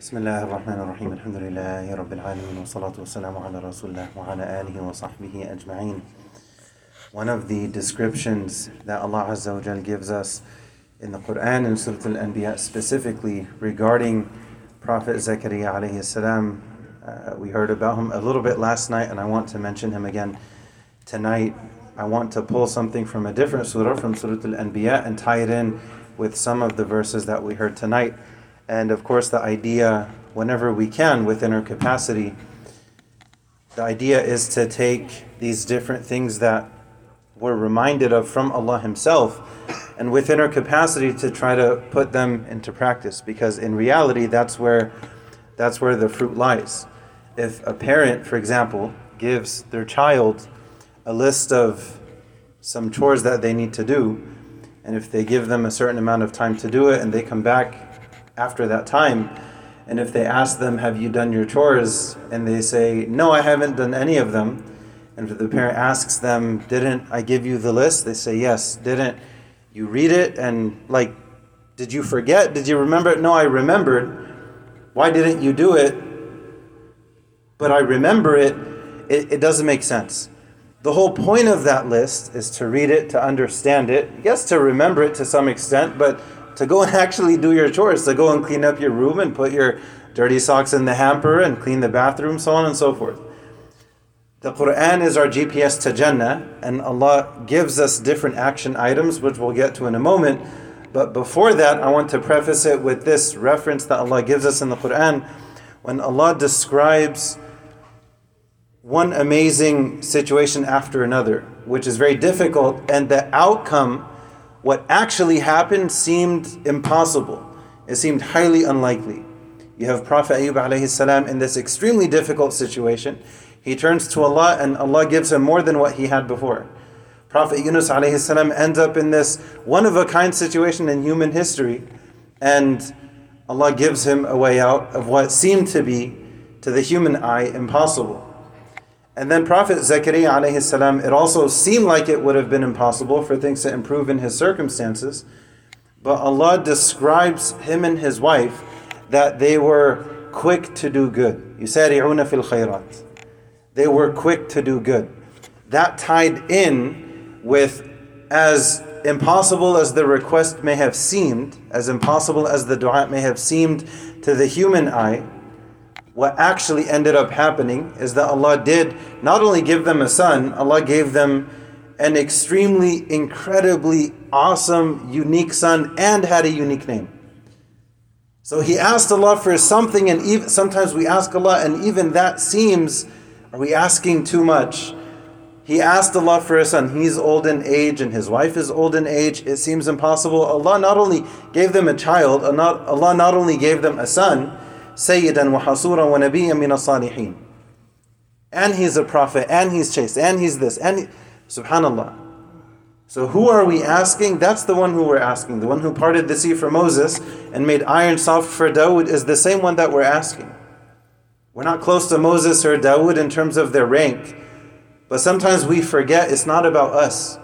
بسم الله الرحمن الرحيم الحمد لله رب العالمين والصلاة والسلام على رسول الله وعلى آله وصحبه أجمعين. One of the descriptions that Allah Azza wa Jal gives us in the Quran and Surah Al-Anbiya specifically regarding Prophet Zakariya alayhi salam, we heard about him a little bit last night and I want to mention him again tonight. I want to pull something from a different surah, from Surah Al-Anbiya, and tie it in with some of the verses that we heard tonight. And of course the idea, whenever we can within our capacity, the idea is to take these different things that we're reminded of from Allah Himself and within our capacity to try to put them into practice, because in reality that's where the fruit lies. If a parent, for example, gives their child a list of some chores that they need to do, and if they give them a certain amount of time to do it and they come back after that time, and if they ask them, have you done your chores? And they say, no, I haven't done any of them. And if the parent asks them, didn't I give you the list? They say, yes. Didn't you read it? And like, did you forget? Did you remember it? No, I remembered. Why didn't you do it? But I remember it. It doesn't make sense. The whole point of that list is to read it, to understand it. Yes, to remember it to some extent, but to go and actually do your chores, to go and clean up your room and put your dirty socks in the hamper and clean the bathroom, so on and so forth. The Quran is our GPS to Jannah, and Allah gives us different action items, which we'll get to in a moment. But before that, I want to preface it with this reference that Allah gives us in the Quran when Allah describes one amazing situation after another, which is very difficult, and the outcome, what actually happened, seemed impossible. It seemed highly unlikely. You have Prophet Ayyub alayhi salam in this extremely difficult situation. He turns to Allah and Allah gives him more than what he had before. Prophet Yunus alayhi salam ends up in this one-of-a-kind situation in human history, and Allah gives him a way out of what seemed to be, to the human eye, impossible. And then Prophet Zakariya alayhi salam, it also seemed like it would have been impossible for things to improve in his circumstances. But Allah describes him and his wife that they were quick to do good. Yusari'una fil khairat. They were quick to do good. That tied in with, as impossible as the request may have seemed, as impossible as the dua may have seemed to the human eye, what actually ended up happening is that Allah did not only give them a son, Allah gave them an extremely, incredibly awesome, unique son, and had a unique name. So he asked Allah for something, and even sometimes we ask Allah, and even that seems, are we asking too much? He asked Allah for a son. He's old in age and his wife is old in age. It seems impossible. Allah not only gave them a child, Allah not only gave them a son, Sayyidan wa Hasuran wa Nabiyyan min as-salihin. And he's a prophet, and he's chaste, and he's this, and subhanallah. So who are we asking? That's the one who we're asking. The one who parted the sea for Moses and made iron soft for Dawood is the same one that we're asking. We're not close to Moses or Dawood in terms of their rank, but sometimes we forget it's not about us.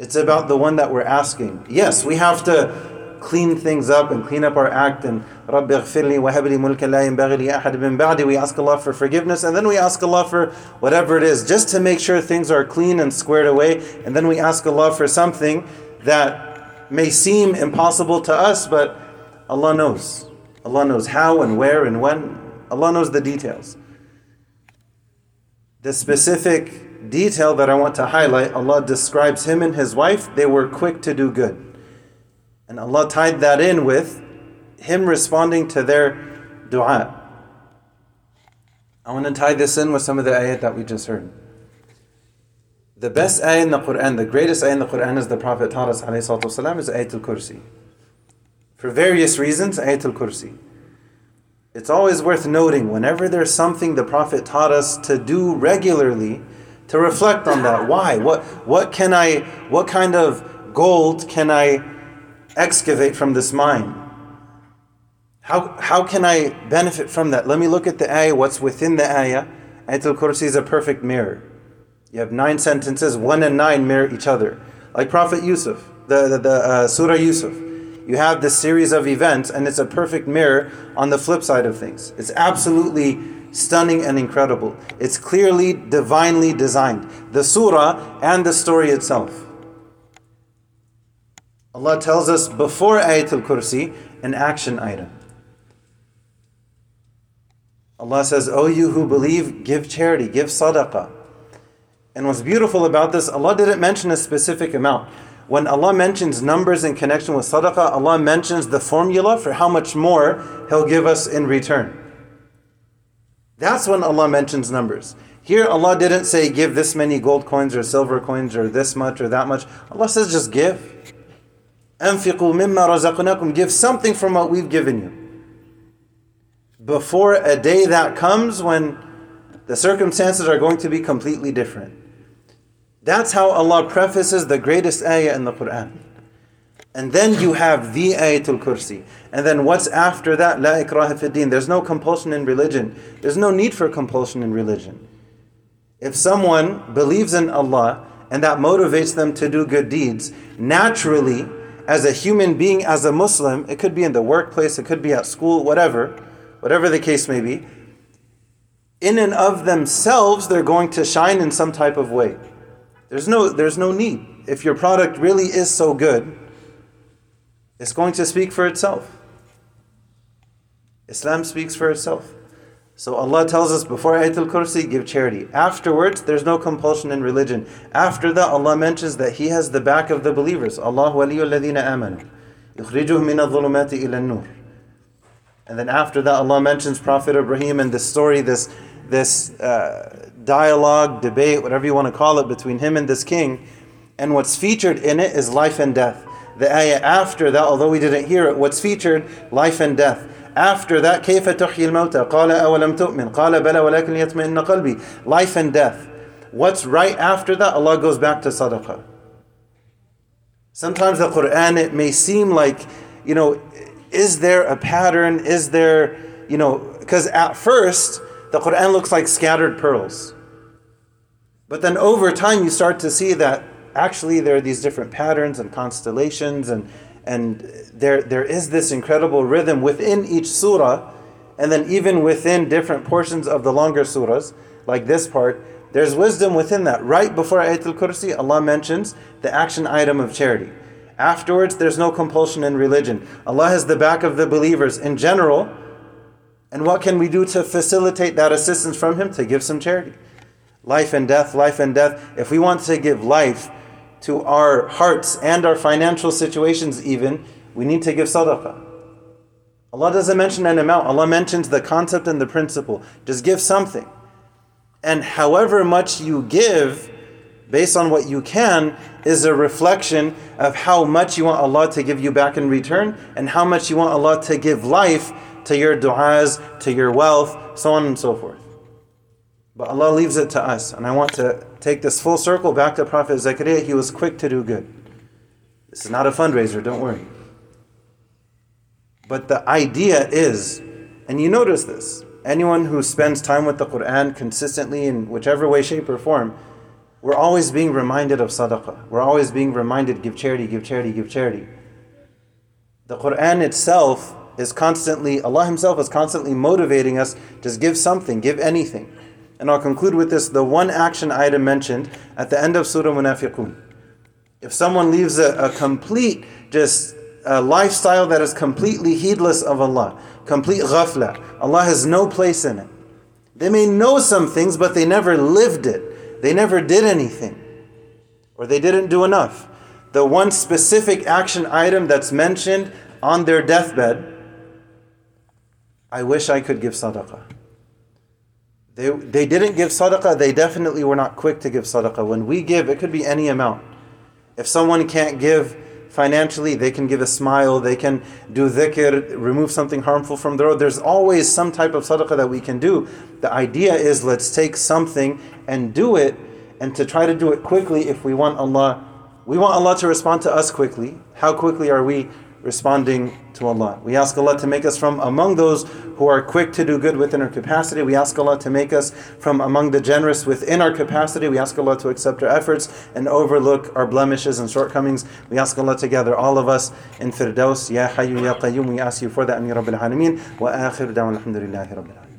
It's about the one that we're asking. Yes, we have to clean things up and clean up our act, and Rabbi ighfirli wa habli mulka la yanbaghi li ahad min ba'di. We ask Allah for forgiveness, and then we ask Allah for whatever it is, just to make sure things are clean and squared away, and then we ask Allah for something that may seem impossible to us, but Allah knows. Allah knows how and where and when. Allah knows the details. The specific detail that I want to highlight, Allah describes him and his wife, they were quick to do good. And Allah tied that in with Him responding to their dua. I want to tie this in with some of the ayat that we just heard. The best ayat in the Quran, the greatest ayat in the Quran, is the Prophet taught us, alayhi salatu wasalam, is Ayatul Kursi. For various reasons, Ayatul Kursi. It's always worth noting, whenever there's something the Prophet taught us to do regularly, to reflect on that. Why? What kind of gold can I excavate from this mine? How can I benefit from that? Let me look at the ayah, what's within the ayah. Ayatul Kursi is a perfect mirror. You have 9 sentences, 1 and 9 mirror each other. Like Prophet Yusuf, the Surah Yusuf. You have this series of events, and it's a perfect mirror on the flip side of things. It's absolutely stunning and incredible. It's clearly divinely designed, the surah and the story itself. Allah tells us before Ayatul Kursi an action item. Allah says, "O you who believe, give charity, give sadaqah." And what's beautiful about this, Allah didn't mention a specific amount. When Allah mentions numbers in connection with sadaqah, Allah mentions the formula for how much more He'll give us in return. That's when Allah mentions numbers. Here Allah didn't say give this many gold coins or silver coins or this much or that much. Allah says just give. أَنْفِقُوا مِمَّا رَزَقْنَاكُمْ. Give something from what we've given you. Before a day that comes when the circumstances are going to be completely different. That's how Allah prefaces the greatest ayah in the Quran. And then you have the Ayatul Kursi. And then what's after that? لَا إِكْرَاهَ فِي الدِّينِ. There's no compulsion in religion. There's no need for compulsion in religion. If someone believes in Allah and that motivates them to do good deeds, naturally, as a human being, as a Muslim, it could be in the workplace, it could be at school, whatever the case may be, in and of themselves, they're going to shine in some type of way. There's no need. If your product really is so good, it's going to speak for itself. Islam speaks for itself. So Allah tells us before Ayatul Kursi, give charity. Afterwards, there's no compulsion in religion. After that, Allah mentions that He has the back of the believers. Allahu waliyul ladhina amanu yukhrijuhum min adh-dhulumati ila an-nur. And then after that, Allah mentions Prophet Ibrahim and this story, this dialogue, debate, whatever you want to call it, between him and this king. And what's featured in it is life and death. The ayah after that, although we didn't hear it, what's featured, life and death. After that, كيف تحيي الموتى قال أولم تؤمن قال بلى ولكن يطمئن قلبي. Life and death. What's right after that? Allah goes back to sadaqah. Sometimes the Quran, it may seem like, is there a pattern? Is there, because at first the Quran looks like scattered pearls. But then over time you start to see that actually there are these different patterns and constellations and there is this incredible rhythm within each surah, and then even within different portions of the longer surahs, like this part, there's wisdom within that. Right before Ayatul Kursi, Allah mentions the action item of charity. Afterwards, there's no compulsion in religion. Allah has the back of the believers in general, and what can we do to facilitate that assistance from Him? To give some charity. Life and death, life and death. If we want to give life to our hearts and our financial situations even, we need to give sadaqah. Allah doesn't mention an amount. Allah mentions the concept and the principle. Just give something. And however much you give, based on what you can, is a reflection of how much you want Allah to give you back in return and how much you want Allah to give life to your du'as, to your wealth, so on and so forth. But Allah leaves it to us. And I want to take this full circle back to Prophet Zakariya. He was quick to do good. This is not a fundraiser, don't worry. But the idea is, and you notice this, anyone who spends time with the Quran consistently in whichever way, shape, or form, we're always being reminded of sadaqah. We're always being reminded, give charity, give charity, give charity. The Quran itself is constantly, Allah Himself is constantly motivating us, just give something, give anything. And I'll conclude with this, the one action item mentioned at the end of Surah Munafiqoon. If someone leaves a complete, a lifestyle that is completely heedless of Allah, complete ghafla, Allah has no place in it. They may know some things, but they never lived it. They never did anything. Or they didn't do enough. The one specific action item that's mentioned on their deathbed, I wish I could give sadaqah. They didn't give sadaqah, they definitely were not quick to give sadaqah. When we give, it could be any amount. If someone can't give financially, they can give a smile, they can do dhikr, remove something harmful from the road. There's always some type of sadaqah that we can do. The idea is let's take something and do it, and to try to do it quickly if we want Allah. We want Allah to respond to us quickly. How quickly are we responding to Allah. We ask Allah to make us from among those who are quick to do good within our capacity. We ask Allah to make us from among the generous within our capacity. We ask Allah to accept our efforts and overlook our blemishes and shortcomings. We ask Allah to gather all of us in Firdaus. Ya Hayyu Ya Qayyum. We ask you for that, Amir Rabbil Alameen. Wa akhiru da'wana alhamdulillahi Rabbil Alameen.